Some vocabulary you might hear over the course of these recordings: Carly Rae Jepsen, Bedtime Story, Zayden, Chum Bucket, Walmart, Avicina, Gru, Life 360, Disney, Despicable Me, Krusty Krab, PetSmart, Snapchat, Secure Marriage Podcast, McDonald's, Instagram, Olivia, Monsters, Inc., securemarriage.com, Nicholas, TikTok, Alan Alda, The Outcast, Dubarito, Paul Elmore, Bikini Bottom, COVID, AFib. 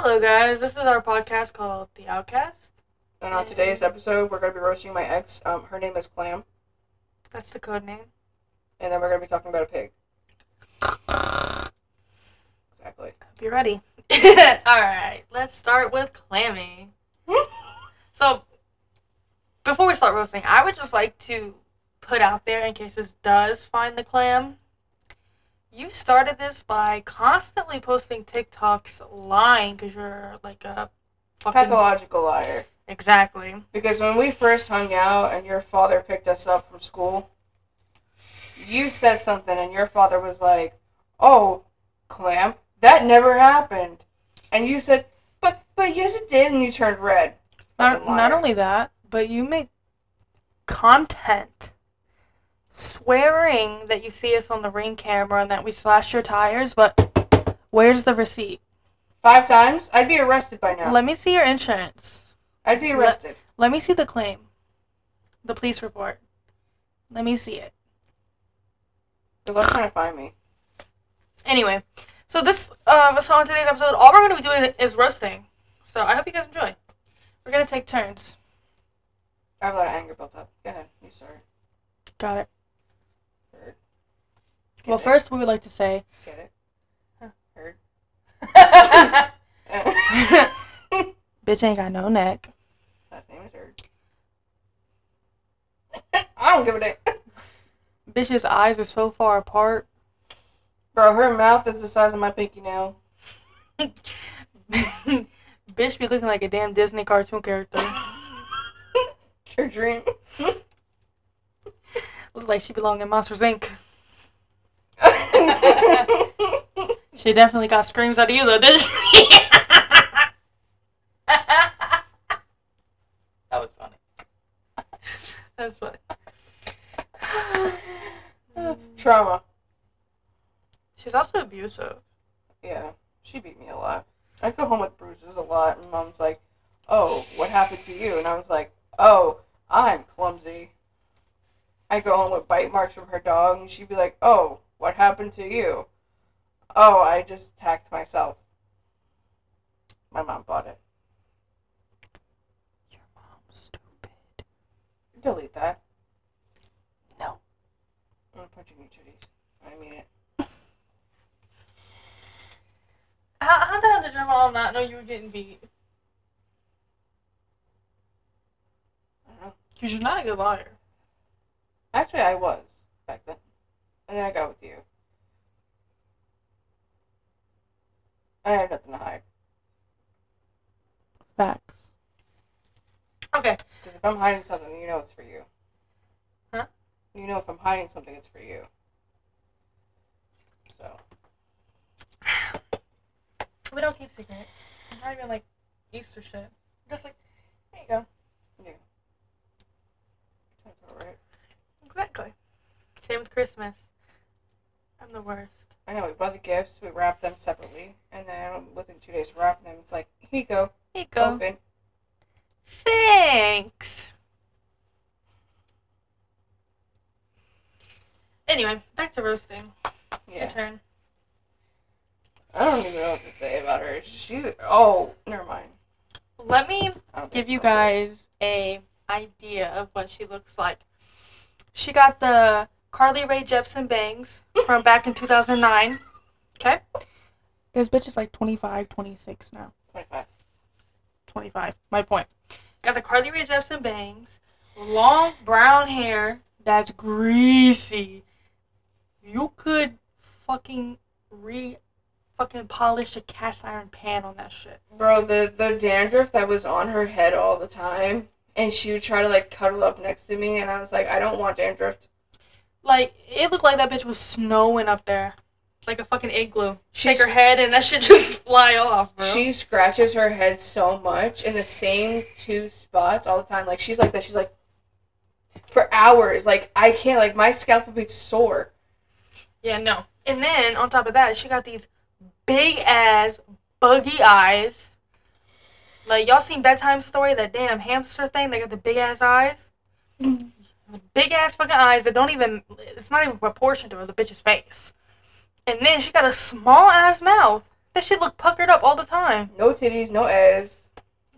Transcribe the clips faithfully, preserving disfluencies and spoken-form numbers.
Hello, guys. This is our podcast called The Outcast. And on today's episode, we're going to be roasting my ex. Um, her name is Clam. That's the code name. And then we're going to be talking about a pig. Exactly. Hope you're ready. All right. Let's start with Clammy. So, before we start roasting, I would just like to put out there, in case this does find the clam, you started this by constantly posting TikToks lying because you're like a fucking... pathological liar. Exactly. Because when we first hung out and your father picked us up from school, you said something and your father was like, "Oh, Clam, that never happened." And you said, but but yes it did, and you turned red. Not, not only that, but you make content swearing that you see us on the Ring camera and that we slash your tires, but where's the receipt? Five times? I'd be arrested by now. Let me see your insurance. I'd be arrested. Let, let me see the claim. The police report. Let me see it. Good luck trying to find me. Anyway, so this, uh, so on today's episode, all we're going to be doing is roasting. So I hope you guys enjoy. We're going to take turns. I have a lot of anger built up. Go ahead. You start. Got it. Heard. Get well, it. First we would like to say... Get it? Huh. Heard. Bitch ain't got no neck. Last name is Heard. I don't give a damn. Bitch's eyes are so far apart. Bro, her mouth is the size of my pinky nail. Bitch be looking like a damn Disney cartoon character. It's your dream. Look like she belong in Monsters, Incorporated She definitely got screams out of you, though, didn't she? That was funny. That was funny. Trauma. She's also abusive. Yeah, she beat me a lot. I go home with bruises a lot, and Mom's like, "Oh, what happened to you?" And I was like, "Oh, I'm clumsy." I go home with bite marks from her dog, and she'd be like, "Oh, what happened to you?" "Oh, I just attacked myself. My mom bought it." Your mom's stupid. Delete that. No. I'm punching your titties. I mean it. How, how the hell did your mom not know you were getting beat? I don't know. Because you're not a good liar. Actually, I was back then. And then I got with you. And I have nothing to hide. Facts. Okay. Because if I'm hiding something, you know it's for you. Huh? You know if I'm hiding something, it's for you. So. We don't keep secrets. It's not even like Easter shit. We're just like, there you go. Yeah. Sounds about right. Exactly. Same with Christmas. I'm the worst. I know, we bought the gifts, we wrap them separately, and then within two days we wrap them, it's like, here you go. Here you go. Open. Thanks. Anyway, back to roasting. Yeah. Your turn. I don't even know what to say about her. She, oh, never mind. Let me give you guys a idea of what she looks like. She got the Carly Rae Jepsen bangs from back in two thousand nine. Okay? This bitch is like twenty-five, twenty-six now. twenty-five. twenty-five. My point. Got the Carly Rae Jepsen bangs. Long brown hair that's greasy. You could fucking re... fucking polish a cast iron pan on that shit. Bro, the, the dandruff that was on her head all the time. And she would try to, like, cuddle up next to me, and I was like, I don't want dandruff. Like, it looked like that bitch was snowing up there. Like a fucking igloo. Shake her head, and that shit just fly off, bro. She scratches her head so much in the same two spots all the time. Like, she's like that. She's like, for hours. Like, I can't. Like, my scalp would be sore. Yeah, no. And then, on top of that, she got these big-ass buggy eyes. Like, y'all seen Bedtime Story, that damn hamster thing? They got the big-ass eyes. Mm. Big-ass fucking eyes that don't even... It's not even proportioned to her, the bitch's face. And then she got a small-ass mouth. That shit look puckered up all the time. No titties, no ass.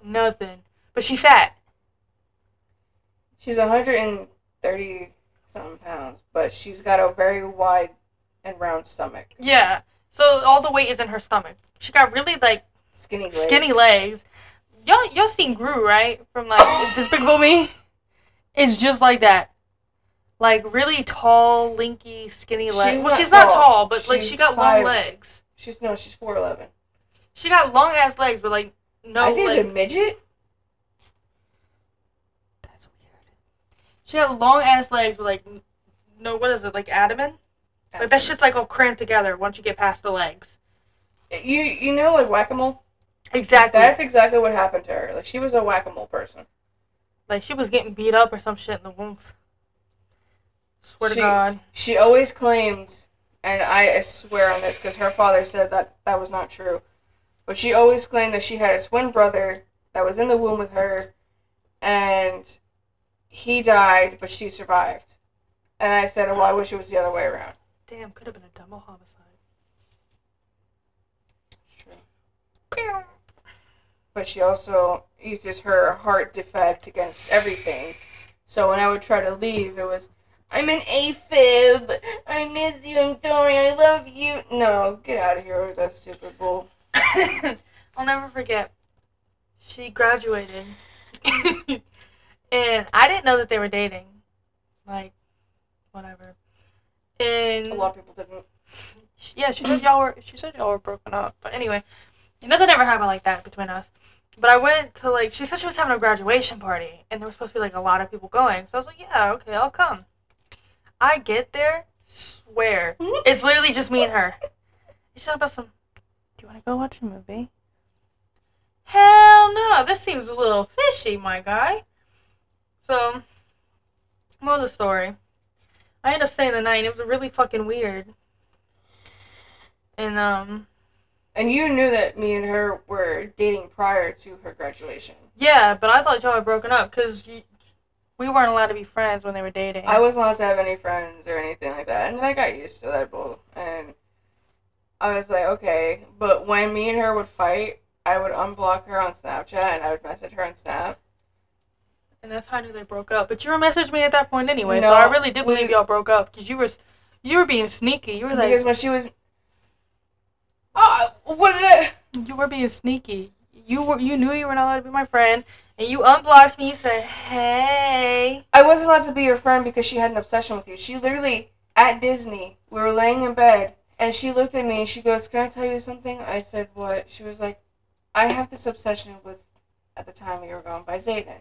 Nothing. But she fat. She's one hundred thirty something pounds, but she's got a very wide and round stomach. Yeah. So all the weight is in her stomach. She got really, like, skinny legs. Skinny legs. Y'all, y'all seen Gru, right? From, like, Despicable Me? It's just like that. Like, really tall, linky, skinny legs. She's well, not she's tall. not tall, but, she's like, she got five. long legs. She's No, she's four eleven. She got long-ass legs, but, like, no legs. I dated a midget? That's weird. She had long-ass legs, but, like, no, what is it, like, abdomen? Like, that shit's, like, all cramped together once you get past the legs. You you know, like, whack-a-mole? Exactly. That's exactly what happened to her. Like, she was a whack-a-mole person. Like, she was getting beat up or some shit in the womb. Swear she, to God. She always claimed, and I, I swear on this because her father said that that was not true, but she always claimed that she had a twin brother that was in the womb with her, and he died, but she survived. And I said, well, I wish it was the other way around. Damn, could have been a double homicide. True. But she also uses her heart defect against everything. So when I would try to leave, it was, I'm an AFib. I miss you. I'm sorry. I love you. No, get out of here with that stupid bull. I'll never forget. She graduated. And I didn't know that they were dating. Like, whatever. And a lot of people didn't. Yeah, she said y'all were. She said y'all were broken up. But anyway, nothing ever happened like that between us. But I went to, like, she said she was having a graduation party, and there was supposed to be, like, a lot of people going. So I was like, yeah, okay, I'll come. I get there, swear, it's literally just me and her. She's talking about some. Do you want to go watch a movie? Hell no! This seems a little fishy, my guy. So, more of the story. I ended up staying the night. It was really fucking weird. And, um... and you knew that me and her were dating prior to her graduation. Yeah, but I thought y'all had broken up, because we weren't allowed to be friends when they were dating. I wasn't allowed to have any friends or anything like that. And then I got used to that bull. And I was like, okay. But when me and her would fight, I would unblock her on Snapchat, and I would message her on Snap. And that's how I knew they broke up. But you were messaging me at that point anyway, no, so I really did we, believe y'all broke up, because you were, you were being sneaky. You were like... Because when she was... Oh, what did I... You were being sneaky. You were, you knew you were not allowed to be my friend, and you unblocked me. You said, hey. I wasn't allowed to be your friend because she had an obsession with you. She literally, at Disney, we were laying in bed, and she looked at me, and she goes, can I tell you something? I said, what? She was like, I have this obsession with, at the time we were going by, Zayden.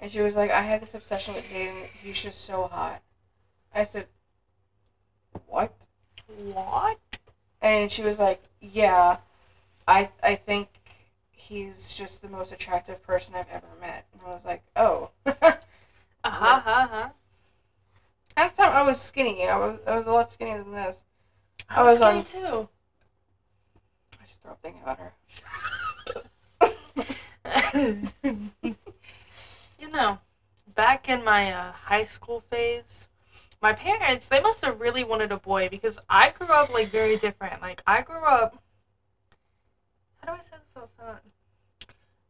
And she was like, I had this obsession with Zayden. He's just so hot. I said, what? What? And she was like, yeah, I I think he's just the most attractive person I've ever met. And I was like, oh. Uh-huh, uh-huh. At the time, I was skinny. I was I was a lot skinnier than this. I, I was skinny, on, too. I just stopped thinking about her. You know, back in my uh, high school phase... My parents, they must have really wanted a boy, because I grew up, like, very different. Like, I grew up... How do I say this outside?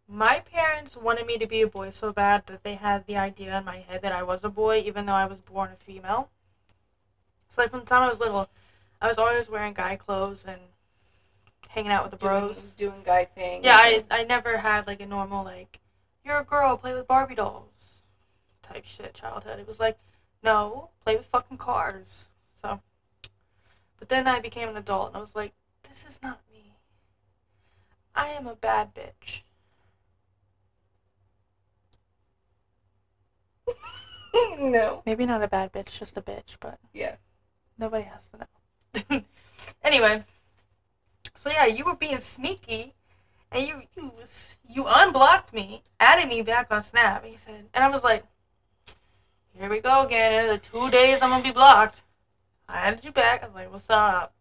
My parents wanted me to be a boy so bad that they had the idea in my head that I was a boy, even though I was born a female. So, like, from the time I was little, I was always wearing guy clothes and hanging out with the bros. Doing, doing guy things. Yeah, I, I never had, like, a normal, like, you're a girl, play with Barbie dolls type shit childhood. It was like... No, play with fucking cars. So, but then I became an adult, and I was like, this is not me. I am a bad bitch. No. Maybe not a bad bitch, just a bitch, but... Yeah. Nobody has to know. Anyway. So, yeah, you were being sneaky, and you, you, you unblocked me, added me back on Snap, and you said, and I was like... Here we go again. In the two days, I'm going to be blocked. I added you back. I was like, what's up?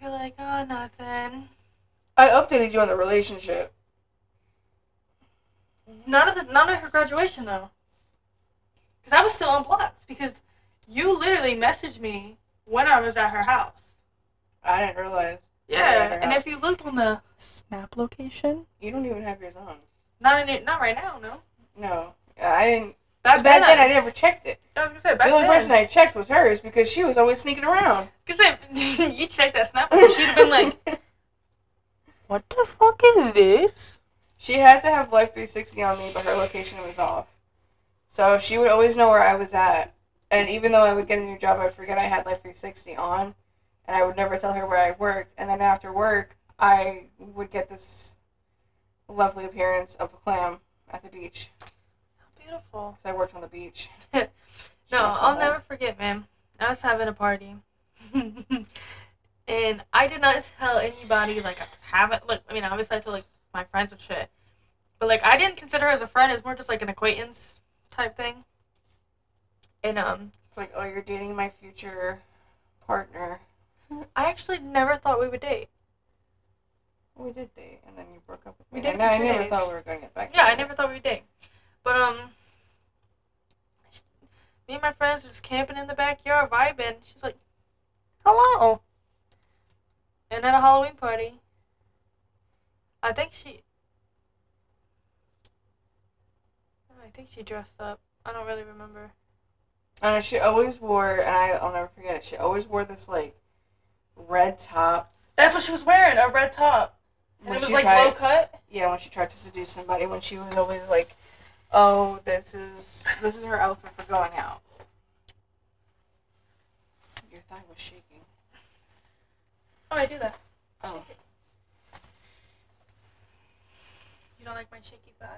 You're like, oh, nothing. I updated you on the relationship. Not at, the, not at her graduation, though. Because I was still unblocked. Because you literally messaged me when I was at her house. I didn't realize. Yeah, and if you looked on the Snap location, you don't even have yours on. Not in it. Not right now. No. No, I didn't. Back, back then, then I, I never checked it. I was gonna say back the only then. person I checked was hers because she was always sneaking around. Cause if you checked that Snap, she'd have been like, "What the fuck is this?" She had to have Life three sixty on me, but her location was off. So she would always know where I was at. And even though I would get a new job, I'd forget I had Life three sixty on. And I would never tell her where I worked. And then after work, I would get this lovely appearance of a clam at the beach. How beautiful. Because I worked on the beach. No, I'll never forget, man. I was having a party. And I did not tell anybody, like, I was having, like, I mean, obviously I told, like, my friends and shit. But, like, I didn't consider her as a friend. It's more just, like, an acquaintance type thing. And, um... it's like, oh, you're dating my future partner. I actually never thought we would date. We did date, and then you broke up with me. We did. No, I never days. thought we were going to get back together. Yeah, I never thought we would date. But, um... me and my friends were just camping in the backyard, vibing. She's like, hello! And at a Halloween party... I think she, I think she dressed up. I don't really remember. I know she always wore, and I, I'll never forget it, she always wore this, like, red top. That's what she was wearing, a red top. And when it was, like, tried, low cut? Yeah, when she tried to seduce somebody, when she was always like, oh, this is, this is her outfit for going out. Your thigh was shaking. Oh, I do that. Oh. Shake it. You don't like my shaky thigh?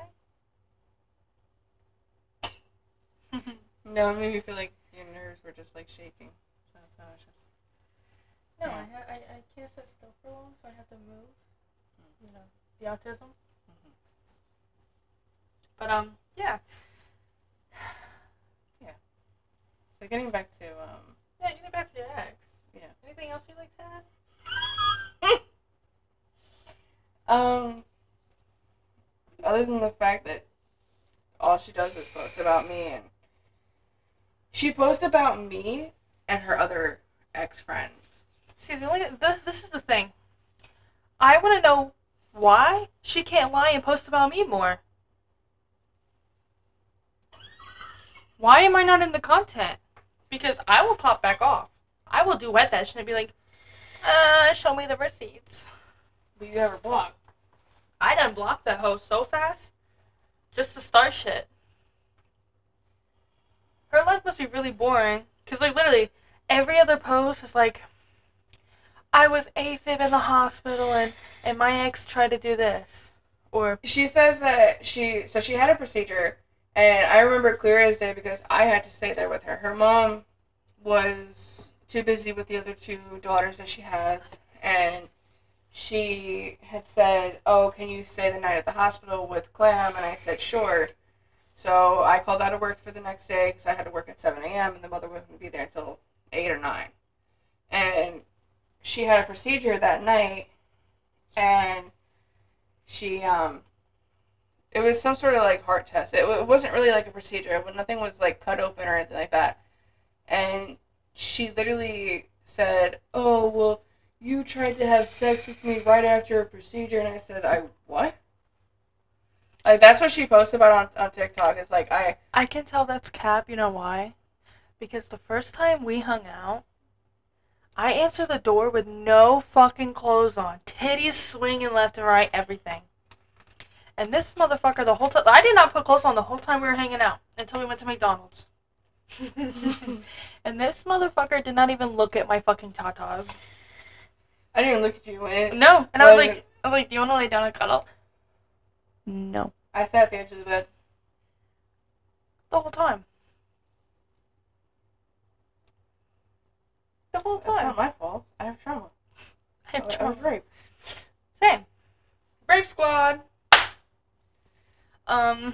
No, it made me feel like your nerves were just like shaking. So that's how I was just. No, yeah. I, ha- I I can't sit still for long, so I have to move. Mm-hmm. You know, the autism. Mm-hmm. But um, yeah. Yeah. So getting back to um. Yeah, getting back to your ex. Yeah. Anything else you'd like to add? um. Other than the fact that all she does is post about me, and she posts about me and her other ex friends. See, the only this this is the thing. I want to know why she can't lie and post about me more. Why am I not in the content? Because I will pop back off. I will duet that shit and be like, uh, show me the receipts. Will you ever block? I done blocked that hoe so fast, just to start shit. Her life must be really boring, cause like literally every other post is like, I was AFib in the hospital and, and my ex tried to do this, or she says that she so she had a procedure, and I remember clear as day because I had to stay there with her. Her mom was too busy with the other two daughters that she has, and she had said, oh, can you stay the night at the hospital with Clam? And I said, sure. So I called out of work for the next day because I had to work at seven a.m. and the mother wouldn't be there until eight or nine. And she had a procedure that night, and she, um, it was some sort of, like, heart test. It, it wasn't really, like, a procedure. Nothing was, like, cut open or anything like that. And she literally said, oh, well, you tried to have sex with me right after a procedure, and I said, I what? Like, that's what she posts about on, on TikTok. It's like, I... I can tell that's cap, you know why? Because the first time we hung out, I answered the door with no fucking clothes on. Titties swinging left and right, everything. And this motherfucker the whole time... I did not put clothes on the whole time we were hanging out, until we went to McDonald's. And this motherfucker did not even look at my fucking tatas. I didn't even look at you. And no, and I was like, I was like, do you want to lay down and cuddle? No. I sat at the edge of the bed the whole time. The whole time. It's not my fault. I have trauma. I have trauma. I was raped. Same. Rape squad. Um.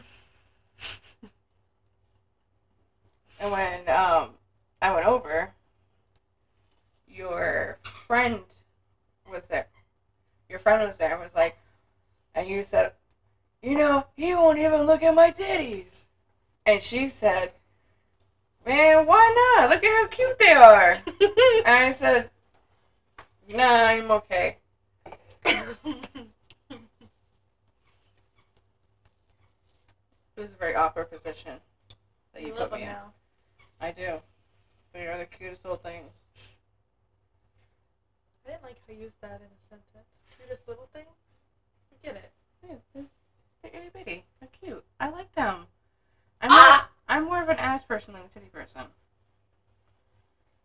And when um I went over, your friend. was there. Your friend was there and was like, and you said, you know, he won't even look at my titties. And she said, man, why not? Look at how cute they are. And I said, nah, I'm okay. It was a very awkward position that you I put me in. Now. I do. They are the cutest little things. I didn't like how you used that in a sentence. Cutest little things? You get it. Yeah, they're, they're itty bitty. They're cute. I like them. I'm, ah! more, I'm more of an ass person than a titty person.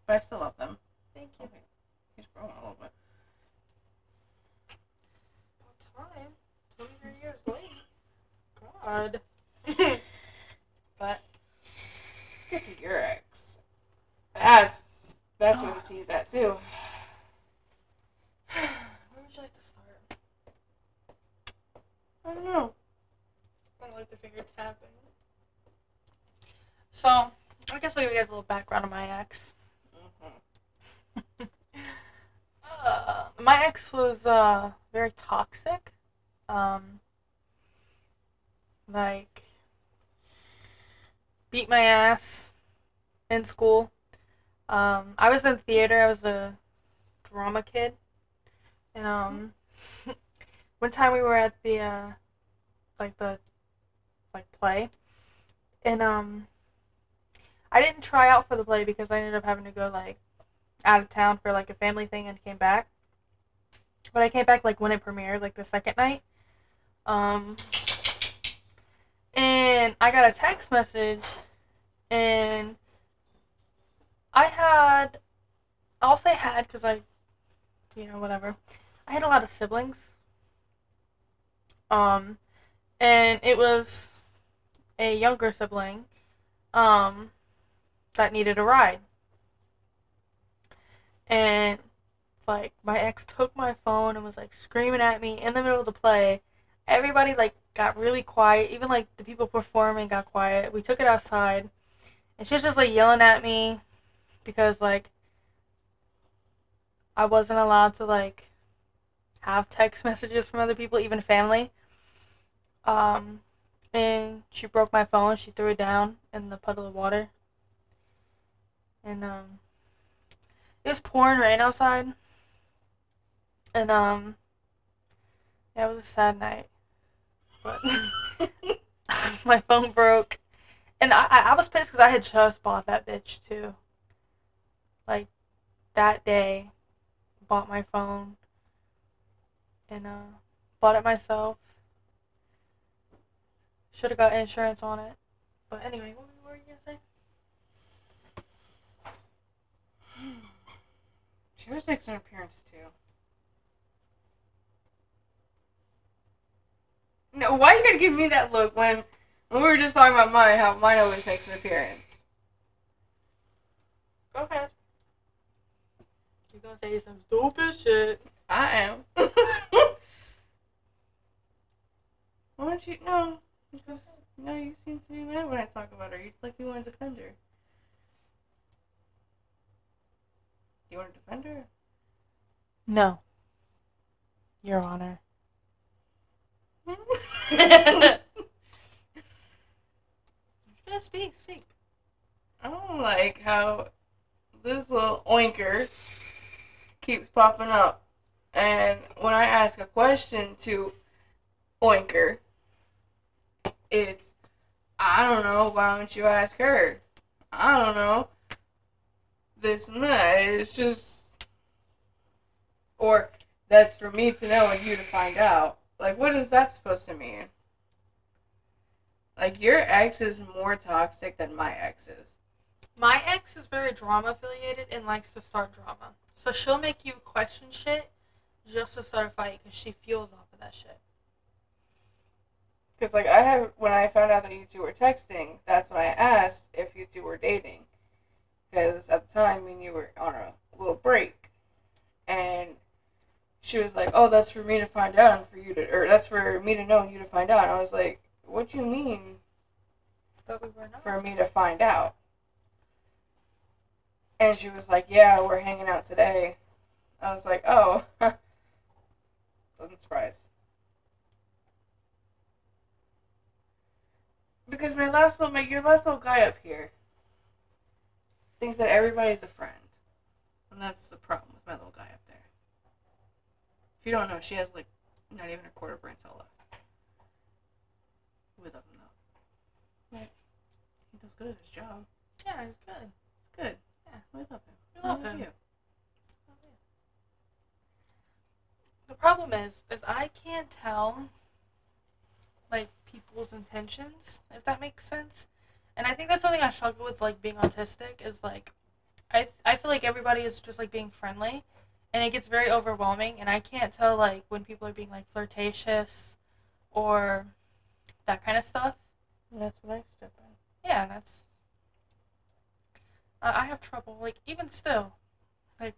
But I still love them. Thank you. Okay. He's growing a little bit. About time. twenty-three years late. God. But let's get to your ex. That's, that's oh. where the tea's at, too. Where would you like to start? I don't know. I like the finger tapping. So, I guess I'll give you guys a little background on my ex. Mm-hmm. uh, my ex was uh, very toxic. Um, like, beat my ass in school. Um, I was in theater. I was a drama kid. And, um, one time we were at the, uh, like, the, like, play, and, um, I didn't try out for the play because I ended up having to go, like, out of town for, like, a family thing and came back, but I came back, like, when it premiered, like, the second night, um, and I got a text message, and I had, I'll say had because I, you know, whatever. I had a lot of siblings, um, and it was a younger sibling, um, that needed a ride, and, like, my ex took my phone and was, like, screaming at me in the middle of the play. Everybody, like, got really quiet, even, like, the people performing got quiet. We took it outside, and she was just, like, yelling at me because, like, I wasn't allowed to, like, have text messages from other people, even family. Um, and she broke my phone. She threw it down in the puddle of water. And, um, it was pouring rain outside. And, um, yeah, it was a sad night. But my phone broke. And I, I was pissed because I had just bought that bitch, too. Like, that day. Bought my phone and uh, bought it myself. Should have got insurance on it, but anyway, what were you gonna say? She always makes an appearance too. No, why are you gonna give me that look when when we were just talking about mine? How mine always makes an appearance. Go ahead. You're gonna say some stupid shit. I am. Why don't you? No. Because, no, you seem to be mad when I talk about her. It's like you want to defend her. You want to defend her? No. Your Honor. Just speak, speak. I don't like how this little oinker keeps popping up, and when I ask a question to Oinker, it's, I don't know, why don't you ask her? I don't know, this and that. It's just, or that's for me to know and you to find out. Like, what is that supposed to mean? Like, your ex is more toxic than my ex is. My ex is very drama affiliated and likes to start drama. So she'll make you question shit just to start a fight because she fuels off of that shit. Because, like, I have, when I found out that you two were texting, that's when I asked if you two were dating. Because at the time, I mean, you were on a little break. And she was like, oh, that's for me to find out and for you to, or that's for me to know and you to find out. And I was like, what do you mean? But we were not. For me to find out. And she was like, yeah, we're hanging out today. I was like, oh. Wasn't surprised. Because my last little, my, your last little guy up here thinks that everybody's a friend. And that's the problem with my little guy up there. If you don't know, she has, like, not even a quarter brain cell left. With them, though. good at his job. Yeah, he's good. He's good. Yeah, we love him. We love, love him. You. The problem is, is I can't tell, like, people's intentions, if that makes sense. And I think that's something I struggle with, like, being autistic, is, like, I I feel like everybody is just, like, being friendly, and it gets very overwhelming, and I can't tell, like, when people are being, like, flirtatious or that kind of stuff. That's what I step in. Yeah, that's... Uh, I have trouble, like, even still, like,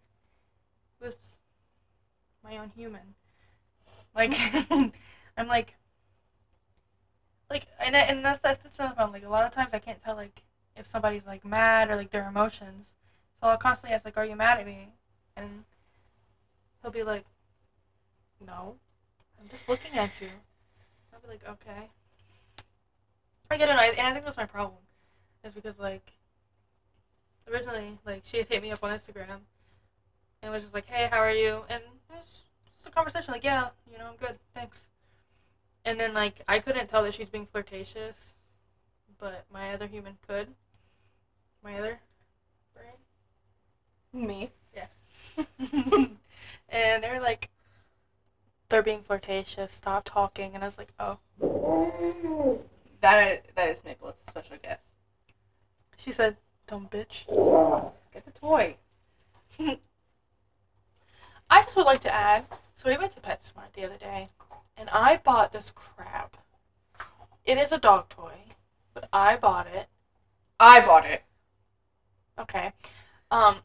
with... my own human, like I'm like, like and and that's that's another problem. Like a lot of times I can't tell like if somebody's like mad or like their emotions, so I'll constantly ask like, "Are you mad at me?" And he'll be like, "No, I'm just looking at you." I'll be like, "Okay." Like I don't know, and I think that's my problem, is because like originally like she had hit me up on Instagram. And it was just like, hey, how are you? And it was just a conversation, like, yeah, you know, I'm good, thanks. And then, like, I couldn't tell that she's being flirtatious, but my other human could. My other brain? Me? Yeah. And they were like, they're being flirtatious, stop talking. And I was like, oh. That, that is Nicholas, special guest. She said, dumb bitch. Get the toy. I just would like to add, so we went to PetSmart the other day, and I bought this crab. It is a dog toy, but I bought it. I bought it. Okay. Um,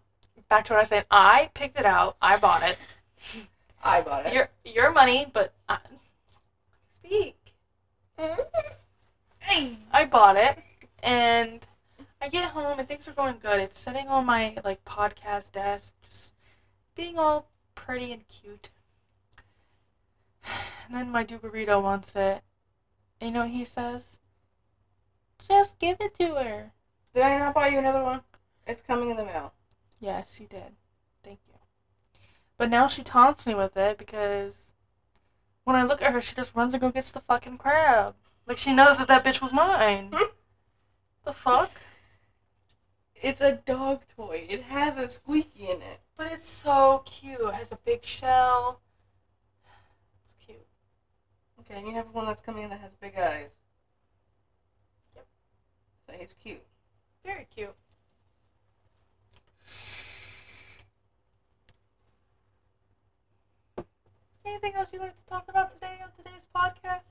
back to what I said. I picked it out. I bought it. I bought it. Your your money, but I... Speak. Mm-hmm. I bought it, and I get home, and things are going good. It's sitting on my, like, podcast desk, just being all... pretty and cute. And then my Dubarito wants it. And you know what he says? Just give it to her. Did I not buy you another one? It's coming in the mail. Yes, you did. Thank you. But now she taunts me with it because when I look at her, she just runs and go gets the fucking crab. Like she knows that that bitch was mine. Hmm? The fuck? It's a dog toy. It has a squeaky in it. But it's so cute. It has a big shell. It's cute. Okay, and you have one that's coming in that has big eyes. Yep. So he's cute. Very cute. Anything else you'd like to talk about today on today's podcast?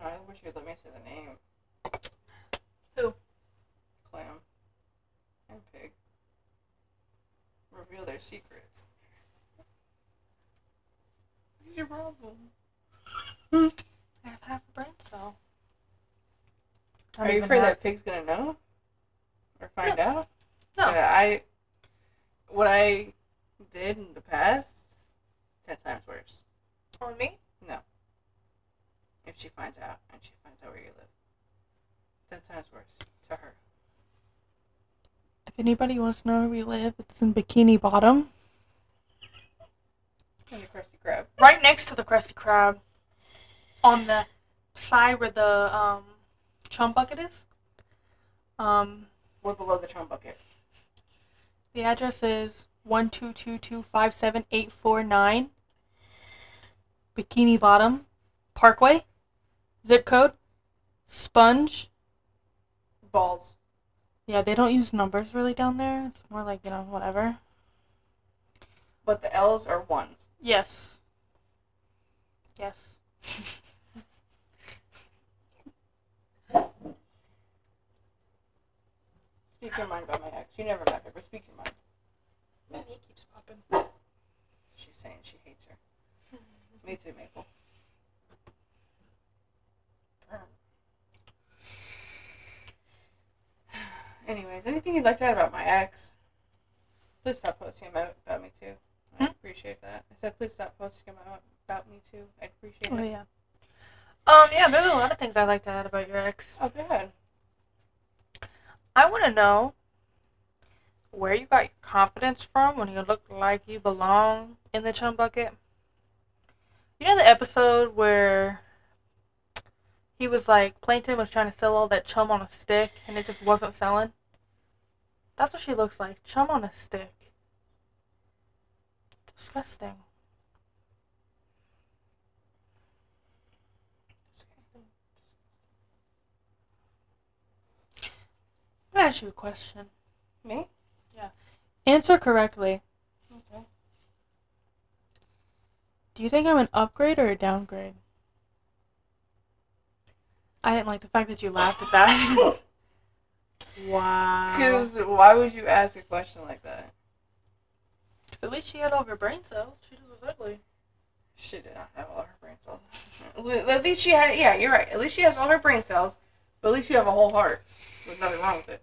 No, I wish you'd let me say the name. Who? Clam. And pig. Reveal their secrets. What's your problem? I have half a brain cell. Are you afraid have... that pig's gonna know? Or find no. out? No. Uh, I. What I did in the past, ten times worse. On me? No. If she finds out, and she finds out where you live. Ten times worse to her. If anybody wants to know where we live, it's in Bikini Bottom. And the Krusty Krab. Right next to the Krusty Krab. On the side where the um, Chum Bucket is. Um, We're below the Chum Bucket. The address is one two two two five seven eight four nine. Bikini Bottom. Parkway. Zip code. Sponge. Balls. Yeah, they don't use numbers really down there. It's more like, you know, whatever. But the L's are ones. Yes. Yes. Speak your mind about my ex. You never met her, but speak your mind. My knee keeps popping. She's saying she hates her. Me too, Maple. Anyways, anything you'd like to add about my ex? Please stop posting about, about me too. I hmm? appreciate that. I said please stop posting about, about me too. I appreciate oh, it. Oh yeah. Um yeah, there's a lot of things I'd like to add about your ex. Oh good. I want to know where you got your confidence from when you look like you belong in the Chum Bucket. You know the episode where he was like, Plankton was trying to sell all that chum on a stick, and it just wasn't selling. That's what she looks like. Chum on a stick. Disgusting. I'm going to ask you a question. Me? Yeah. Answer correctly. Okay. Do you think I'm an upgrade or a downgrade? I didn't like the fact that you laughed at that. Wow. Because why would you ask a question like that? At least she had all of her brain cells. She just was ugly. She did not have all her brain cells. At least she had, yeah, you're right. At least she has all her brain cells, but at least you have a whole heart. There's nothing wrong with it.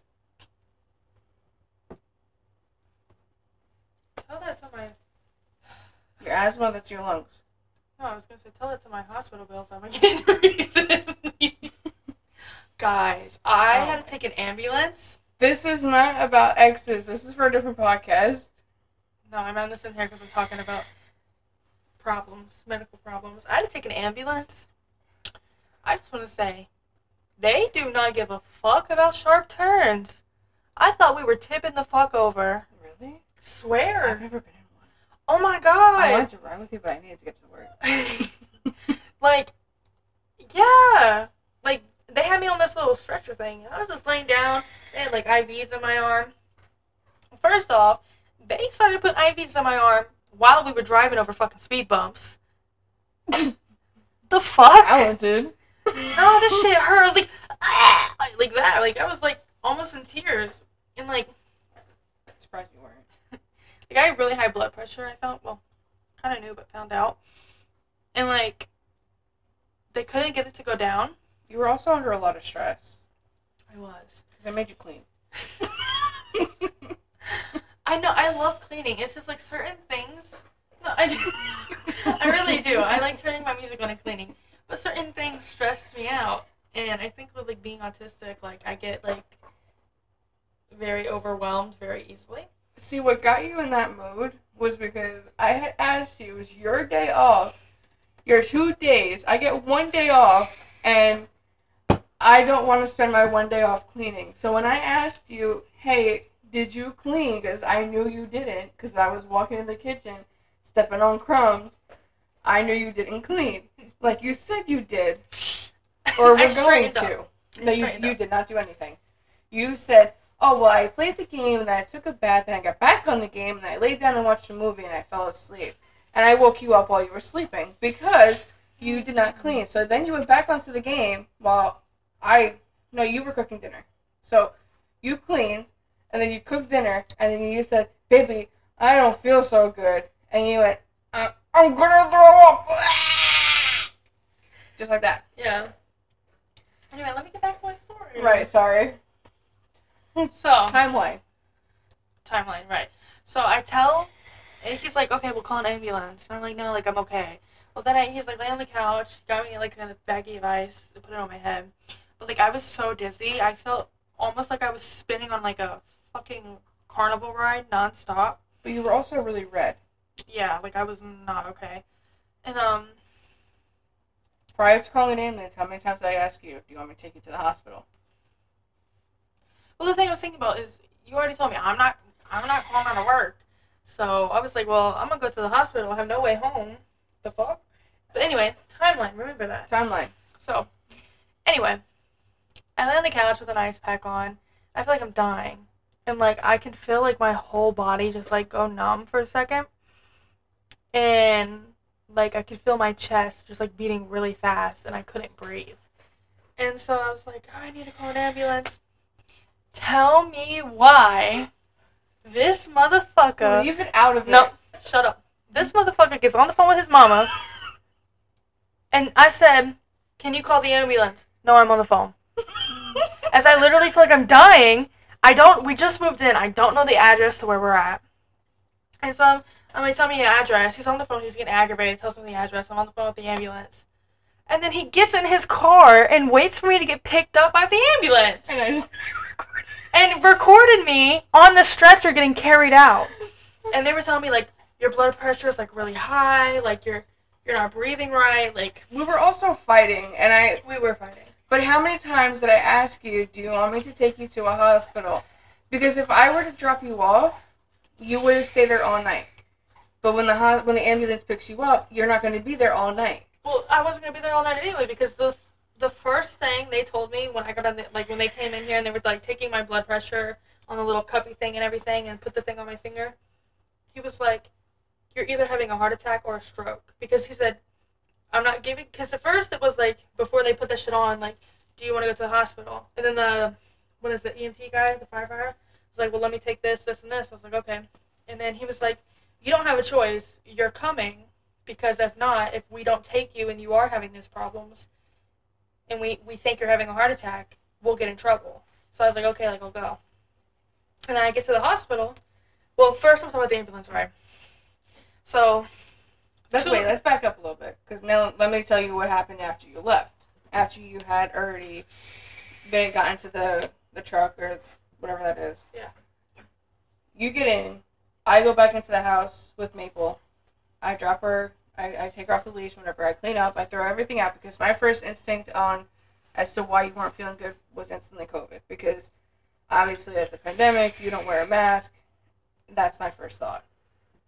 Tell that to my... Your asthma, that's your lungs. No, I was going to say, tell that to my hospital bills I'm getting recently. Guys, I oh. had to take an ambulance. This is not about exes. This is for a different podcast. No, I'm on this in here because I'm talking about problems, medical problems. I had to take an ambulance. I just want to say, they do not give a fuck about sharp turns. I thought we were tipping the fuck over. Really? Swear. I've never been in one. Oh my god. I wanted to ride with you, but I needed to get to work. Like, yeah. Like, they had me on this little stretcher thing. I was just laying down. They had, like, I Vs in my arm. First off, they started putting I Vs in my arm while we were driving over fucking speed bumps. The fuck? I did. No, this shit hurt. I was like, ah! Like that. Like, I was, like, almost in tears. And, like... I'm surprised you weren't. Like, I had really high blood pressure, I felt. Well, kind of knew, but found out. And, like, they couldn't get it to go down. You were also under a lot of stress. I was. Because I made you clean. I know. I love cleaning. It's just, like, certain things. No, I just... I really do. I like turning my music on and cleaning. But certain things stressed me out, and I think with, like, being autistic, like, I get, like, very overwhelmed very easily. See, what got you in that mode was because I had asked you, it was your day off, your two days, I get one day off, and I don't want to spend my one day off cleaning. So when I asked you, hey, did you clean, because I knew you didn't, because I was walking in the kitchen, stepping on crumbs, I knew you didn't clean. Like you said you did. Or we're going to. No, you you did not do anything. You said, oh, well, I played the game, and I took a bath, and I got back on the game, and I laid down and watched a movie, and I fell asleep. And I woke you up while you were sleeping because you did not clean. So then you went back onto the game while I... No, you were cooking dinner. So you cleaned, and then you cooked dinner, and then you said, baby, I don't feel so good. And you went, I'm, I'm gonna throw up. Just like that. Yeah. Anyway, let me get back to my story. Right, sorry. So. Timeline. Timeline, right. So I tell, and he's like, okay, we'll call an ambulance. And I'm like, no, like, I'm okay. Well, then I, he's like, lay on the couch, got me, like, a baggie of ice, and put it on my head. But, like, I was so dizzy. I felt almost like I was spinning on, like, a fucking carnival ride nonstop. But you were also really red. Yeah, like, I was not okay. And, um... prior to calling an ambulance, how many times did I ask you, do you want me to take you to the hospital? Well, the thing I was thinking about is, you already told me, I'm not I'm not calling out of work. So, I was like, well, I'm going to go to the hospital. I have no way home. The fuck? But anyway, timeline. Remember that. Timeline. So, anyway. I lay on the couch with an ice pack on. I feel like I'm dying. And, like, I can feel, like, my whole body just, like, go numb for a second. And... like, I could feel my chest just, like, beating really fast, and I couldn't breathe. And so I was like, oh, I need to call an ambulance. Tell me why this motherfucker... Leave it out of no, it. No, shut up. This motherfucker gets on the phone with his mama, and I said, can you call the ambulance? No, I'm on the phone. As I literally feel like I'm dying, I don't... we just moved in. I don't know the address to where we're at. And so I'm... I'm like, tell me the address. He's on the phone. He's getting aggravated. Tells me the address. I'm on the phone with the ambulance. And then he gets in his car and waits for me to get picked up by the ambulance. And, I just recorded. and recorded me on the stretcher getting carried out. And they were telling me, like, your blood pressure is, like, really high. Like, you're you're not breathing right. Like, we were also fighting. And I... We were fighting. But how many times did I ask you, do you want me to take you to a hospital? Because if I were to drop you off, you would stay there all night. But when the ho- when the ambulance picks you up, you're not going to be there all night. Well, I wasn't going to be there all night anyway because the the first thing they told me when I got on the, like when they came in here and they were like taking my blood pressure on the little cuppy thing and everything and put the thing on my finger, he was like, "You're either having a heart attack or a stroke," because he said, "I'm not giving." Because at first it was like before they put that shit on, like, "Do you want to go to the hospital?" And then the what is the E M T guy, the firefighter, was like, "Well, let me take this, this, and this." I was like, "Okay." And then he was like, "You don't have a choice. You're coming, because if not, if we don't take you and you are having these problems, and we we think you're having a heart attack, we'll get in trouble." So I was like, "Okay, like I'll go." And then I get to the hospital. Well, first I'm talking about the ambulance ride. So, let's wait. Let's back up a little bit, because now let me tell you what happened after you left. After you had already been got into the the truck or whatever that is. Yeah. You get in. I go back into the house with Maple. I drop her. I, I take her off the leash. Whatever. I clean up. I throw everything out because my first instinct on as to why you weren't feeling good was instantly COVID, because obviously that's a pandemic. You don't wear a mask. That's my first thought.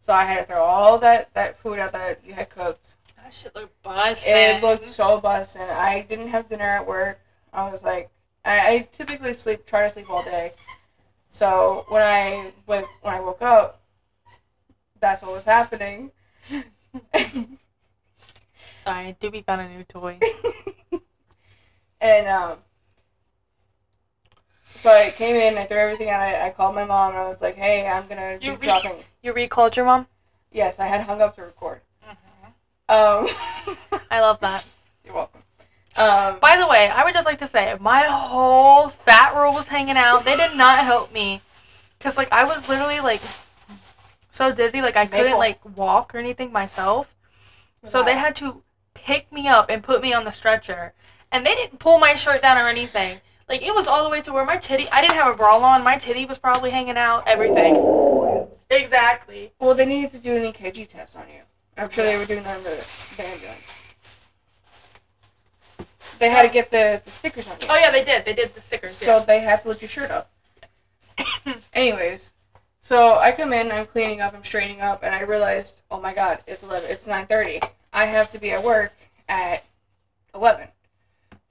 So I had to throw all that, that food out that you had cooked. That shit looked bussin'. It looked so bussin'. I didn't have dinner at work. I was like, I, I typically sleep, try to sleep all day. So when I when I woke up, that's what was happening. Sorry, Doobie got a new toy. And um, so I came in, I threw everything out, I, I called my mom, and I was like, "Hey, I'm gonna be re- dropping." You recalled your mom? Yes, I had hung up to record. Mm-hmm. Um, I love that. You're welcome. Um, By the way, I would just like to say, my whole fat roll was hanging out. They did not help me. Because, like, I was literally, like, so dizzy. Like, I couldn't, like, walk or anything myself. Wow. So they had to pick me up and put me on the stretcher. And they didn't pull my shirt down or anything. Like, it was all the way to where my titty, I didn't have a bra on. My titty was probably hanging out. Everything. Oh. Exactly. Well, they needed to do an E K G test on you. I'm sure they were doing that under the, the ambulance. They had to get the, the stickers on you. Oh, yeah, they did. They did the stickers. So yeah. They had to lift your shirt up. Anyways, so I come in, I'm cleaning up, I'm straightening up, and I realized, oh my God, it's eleven, it's nine thirty. I have to be at work at eleven.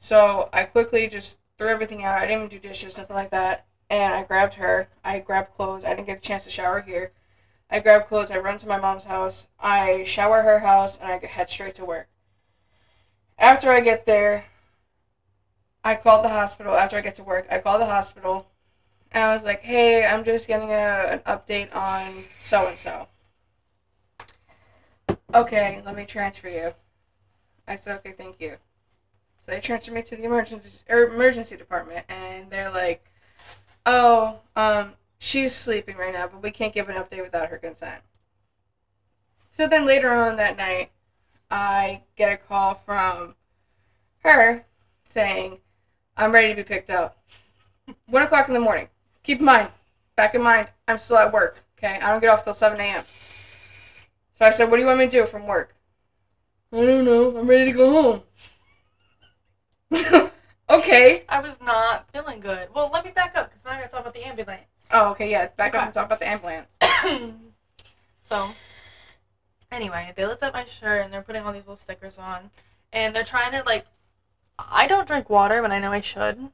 So I quickly just threw everything out. I didn't even do dishes, nothing like that. And I grabbed her. I grabbed clothes. I didn't get a chance to shower here. I grabbed clothes. I run to my mom's house. I shower her house, and I head straight to work. After I get there, I called the hospital. After I get to work, I called the hospital, and I was like, "Hey, I'm just getting a, an update on so-and-so." "Okay, let me transfer you." I said, "Okay, thank you." So they transferred me to the emergency, or emergency department, and they're like, "Oh, um, she's sleeping right now, but we can't give an update without her consent." So then later on that night, I get a call from her saying, "I'm ready to be picked up." One o'clock in the morning. Keep in mind, back in mind, I'm still at work, okay? I don't get off till seven a.m. So I said, "What do you want me to do from work?" "I don't know. I'm ready to go home." Okay. I was not feeling good. Well, let me back up, because now I'm going to talk about the ambulance. Oh, okay, yeah. Back okay. up and talk about the ambulance. So, anyway, they lift up my shirt, and they're putting all these little stickers on. And they're trying to, like, I don't drink water, but I know I should.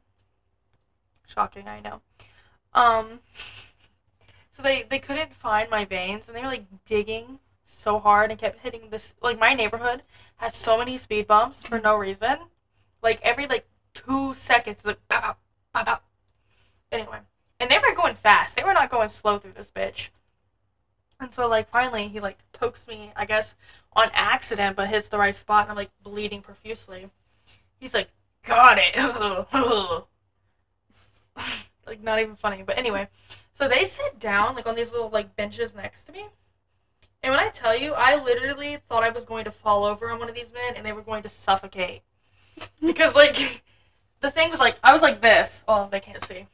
Shocking, I know. Um, so they, they couldn't find my veins, and they were, like, digging so hard and kept hitting this. Like, my neighborhood has so many speed bumps for no reason. Like, every, like, two seconds, it's like, pop, pop, pop, pop. Anyway. And they were going fast. They were not going slow through this bitch. And so, like, finally, he, like, pokes me, I guess, on accident, but hits the right spot, and I'm, like, bleeding profusely. He's like, "Got it." Like, not even funny. But anyway, so they sit down, like, on these little, like, benches next to me. And when I tell you, I literally thought I was going to fall over on one of these men, and they were going to suffocate. Because, like, the thing was, like, I was like this. Oh, they can't see.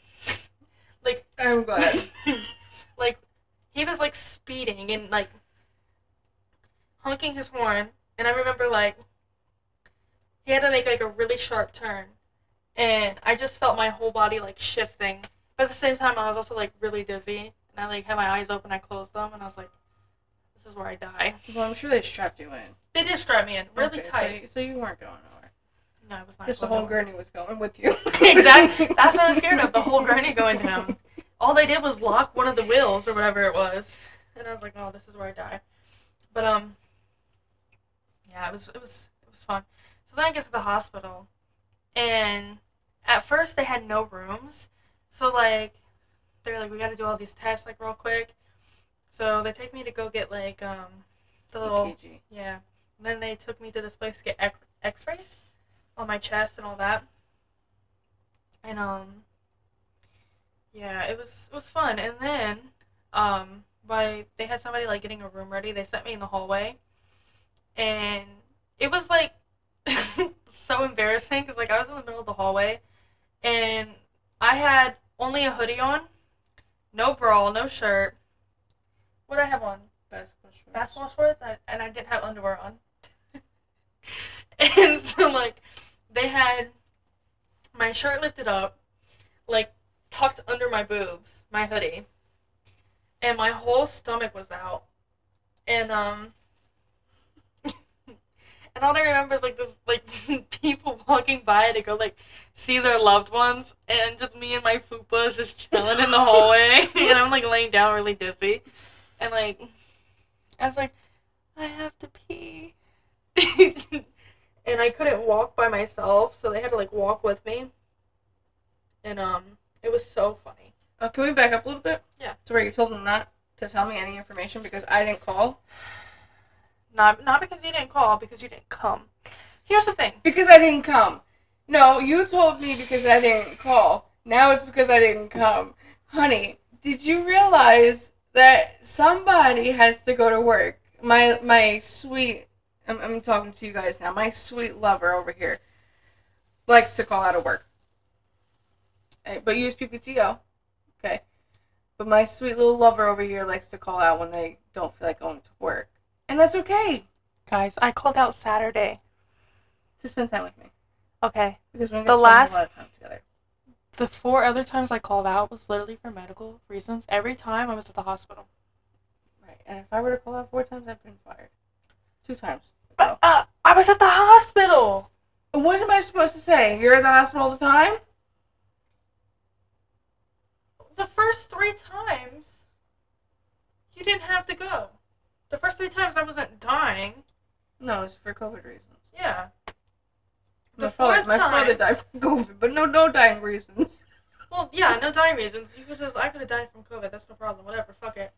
Like, I'm glad. Like, he was, like, speeding and, like, honking his horn. And I remember, like, he had to make, like, a really sharp turn. and I just felt my whole body like shifting. But at the same time, I was also like really dizzy, and I like had my eyes open, I closed them, and I was like, "This is where I die." Well, I'm sure they strapped you in. They did strap me in really okay, tight. So you, so you weren't going nowhere. No, I was not. Just the whole nowhere. Gurney was going with you. Exactly. That's what I was scared of. The whole gurney going down. All they did was lock one of the wheels or whatever it was, and I was like, "Oh, this is where I die." But um, yeah, it was it was it was fun. So then I get to the hospital, and at first they had no rooms, so like they were like, "We got to do all these tests like real quick." So they take me to go get like um, the little K G. Yeah. And then they took me to this place to get X X rays on my chest and all that, and um. Yeah, it was it was fun. And then, um, by they had somebody like getting a room ready. They sent me in the hallway, and it was like so embarrassing because like I was in the middle of the hallway, and I had only a hoodie on, no bra, no shirt. What did I have on? Basketball shorts. Basketball shorts, I, and I didn't have underwear on. And so like, they had my shirt lifted up, like. Tucked under my boobs, my hoodie, and my whole stomach was out, and um, and all I remember is like this, like people walking by to go like see their loved ones, and just me and my fupa just chilling in the hallway, and I'm like laying down really dizzy, and like I was like, I have to pee, and I couldn't walk by myself, so they had to like walk with me, and um. It was so funny. Oh, can we back up a little bit? Yeah. So where you told them not to tell me any information because I didn't call? Not not because you didn't call, because you didn't come. Here's the thing. Because I didn't come. No, you told me because I didn't call. Now it's because I didn't come. Honey, did you realize that somebody has to go to work? My my sweet, I'm, I'm talking to you guys now, my sweet lover over here likes to call out of work. But use P P T O, okay? But my sweet little lover over here likes to call out when they don't feel like going to work. And that's okay. Guys, I called out Saturday. To spend time with me. Okay. Because we're going to spend last, a lot of time together. The four other times I called out was literally for medical reasons. Every time I was at the hospital. Right. And if I were to call out four times, I'd been fired. Two times. Uh, uh, I was at the hospital. What am I supposed to say? You're at the hospital all the time? The first three times, you didn't have to go. The first three times I wasn't dying. No, it's for COVID reasons. Yeah. The my fourth father, my time, father died from COVID, but no, no dying reasons. Well, yeah, no dying reasons. You could have, I could have died from COVID. That's no problem. Whatever. Fuck it.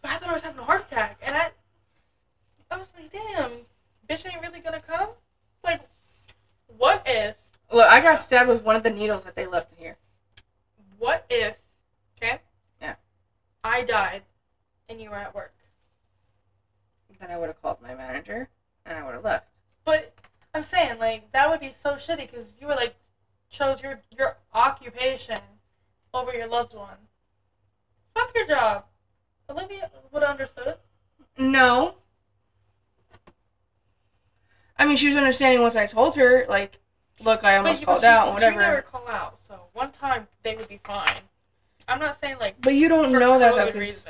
But I thought I was having a heart attack, and I, I was like, damn, bitch ain't really gonna come. Like, what if? Look, I got stabbed with one of the needles that they left in here. What if? Okay? Yeah. I died and you were at work. Then I would have called my manager and I would have left. But I'm saying, like, that would be so shitty because you were, like, chose your, your occupation over your loved one. Fuck your job. Olivia would have understood. No. I mean, she was understanding once I told her, like, look, I almost but, called but she, out, whatever. She never called out, so one time they would be fine. I'm not saying like. But you don't for know that though, reasons.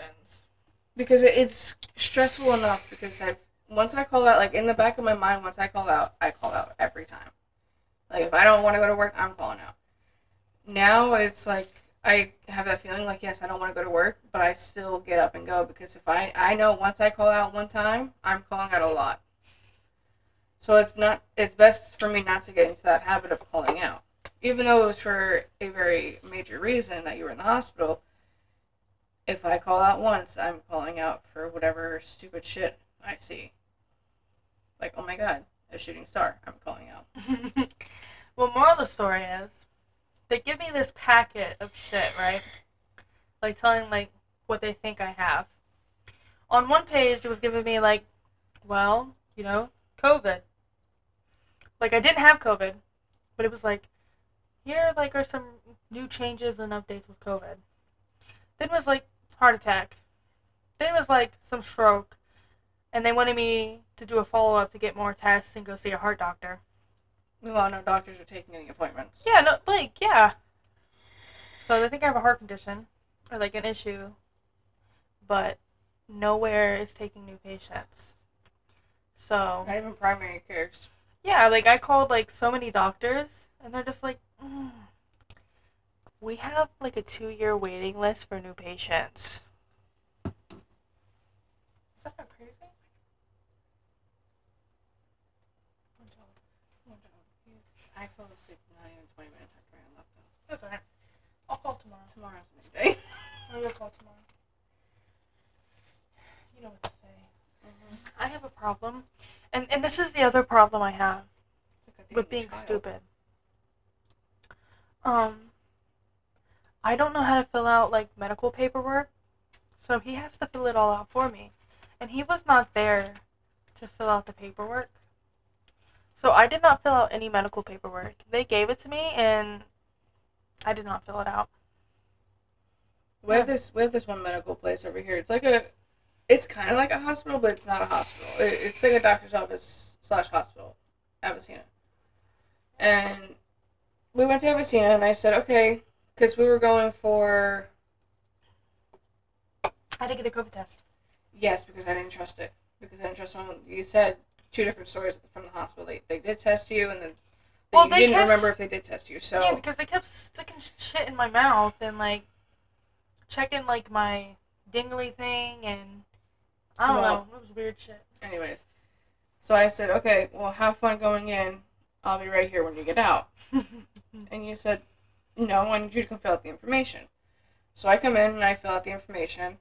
Because it, it's stressful enough. Because I once I call out, like in the back of my mind, once I call out, I call out every time. Like if I don't want to go to work, I'm calling out. Now it's like I have that feeling like yes, I don't want to go to work, but I still get up and go because if I I know once I call out one time, I'm calling out a lot. So it's not, it's best for me not to get into that habit of calling out. Even though it was for a very major reason that you were in the hospital, if I call out once, I'm calling out for whatever stupid shit I see. Like, oh my god, a shooting star, I'm calling out. Well, moral of the story is, they give me this packet of shit, right? Like, telling, like, what they think I have. On one page, it was giving me, like, well, you know, COVID. Like, I didn't have COVID, but it was like, here, like, are some new changes and updates with COVID. Then it was, like, heart attack. Then it was, like, some stroke. And they wanted me to do a follow-up to get more tests and go see a heart doctor. Well, no doctors are taking any appointments. Yeah, no, like, yeah. So they think I have a heart condition or, like, an issue, but nowhere is taking new patients. So. Not even primary cares. Yeah, like, I called, like, so many doctors, and they're just like, mm, we have, like, a two-year waiting list for new patients. Is that not crazy? I fell asleep not even twenty minutes after I left them. That's all right. I'll call tomorrow. Tomorrow's my day. I will call tomorrow. You know what to say. Mm-hmm. I have a problem. And and this is the other problem I have with being child. stupid. Um, I don't know how to fill out, like, medical paperwork, so he has to fill it all out for me. And he was not there to fill out the paperwork. So I did not fill out any medical paperwork. They gave it to me, and I did not fill it out. We have this, we have this one medical place over here. It's like a, it's kind of like a hospital, but it's not a hospital. It, it's like a doctor's office slash hospital, Avicina. And we went to Avicina, and I said, okay, because we were going for... I had to get a COVID test. Yes, because I didn't trust it. Because I didn't trust someone. You said... Two different stories from the hospital. They, they did test you, and then they, well, they didn't kept, remember if they did test you. So yeah, because they kept sticking shit in my mouth and, like, checking, like, my dingly thing, and I don't well, know. It was weird shit. Anyways, so I said, okay, well, have fun going in. I'll be right here when you get out. And you said, no, I wanted you to come fill out the information. So I come in, and I fill out the information,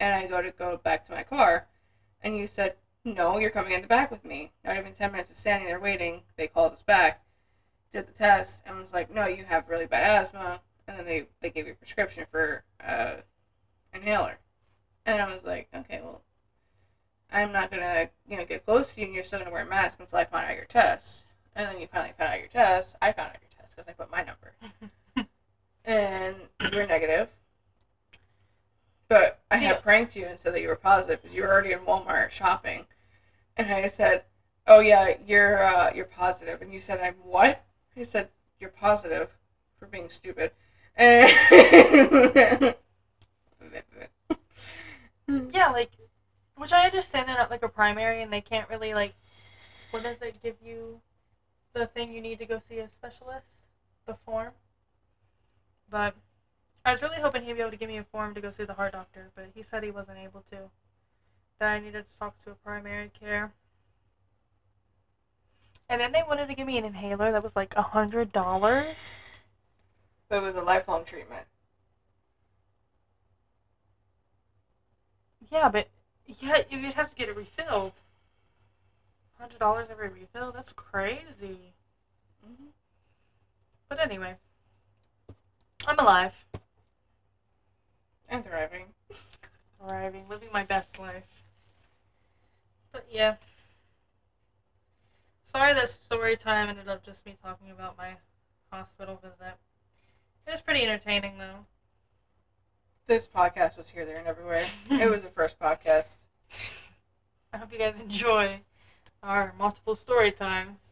and I go to go back to my car, and you said, no, you're coming in the back with me. Not even ten minutes of standing there waiting. They called us back, did the test, and was like, no, you have really bad asthma. And then they, they gave you a prescription for uh inhaler. And I was like, okay, well, I'm not going to, you know, get close to you, and you're still going to wear a mask until I find out your test. And then you finally found out your test. I found out your test because I put my number. And you were negative. But I Dude. had pranked you and said that you were positive because you were already in Walmart shopping. And I said, oh, yeah, you're uh, you're positive. And you said, I'm what? I said, you're positive for being stupid. And yeah, like, which I understand they're not, like, a primary, and they can't really, like, what does it give you the thing you need to go see a specialist? The form? But I was really hoping he'd be able to give me a form to go see the heart doctor, but he said he wasn't able to. That I needed to talk to a primary care. And then they wanted to give me an inhaler that was like one hundred dollars. But it was a lifelong treatment. Yeah, but yeah, you'd have to get it refilled. one hundred dollars every refill? That's crazy. Mm-hmm. But anyway, I'm alive. I'm thriving. Thriving, living my best life. But yeah. Sorry that story time ended up just me talking about my hospital visit. It was pretty entertaining, though. This podcast was here, there, and everywhere. It was the first podcast. I hope you guys enjoy our multiple story times.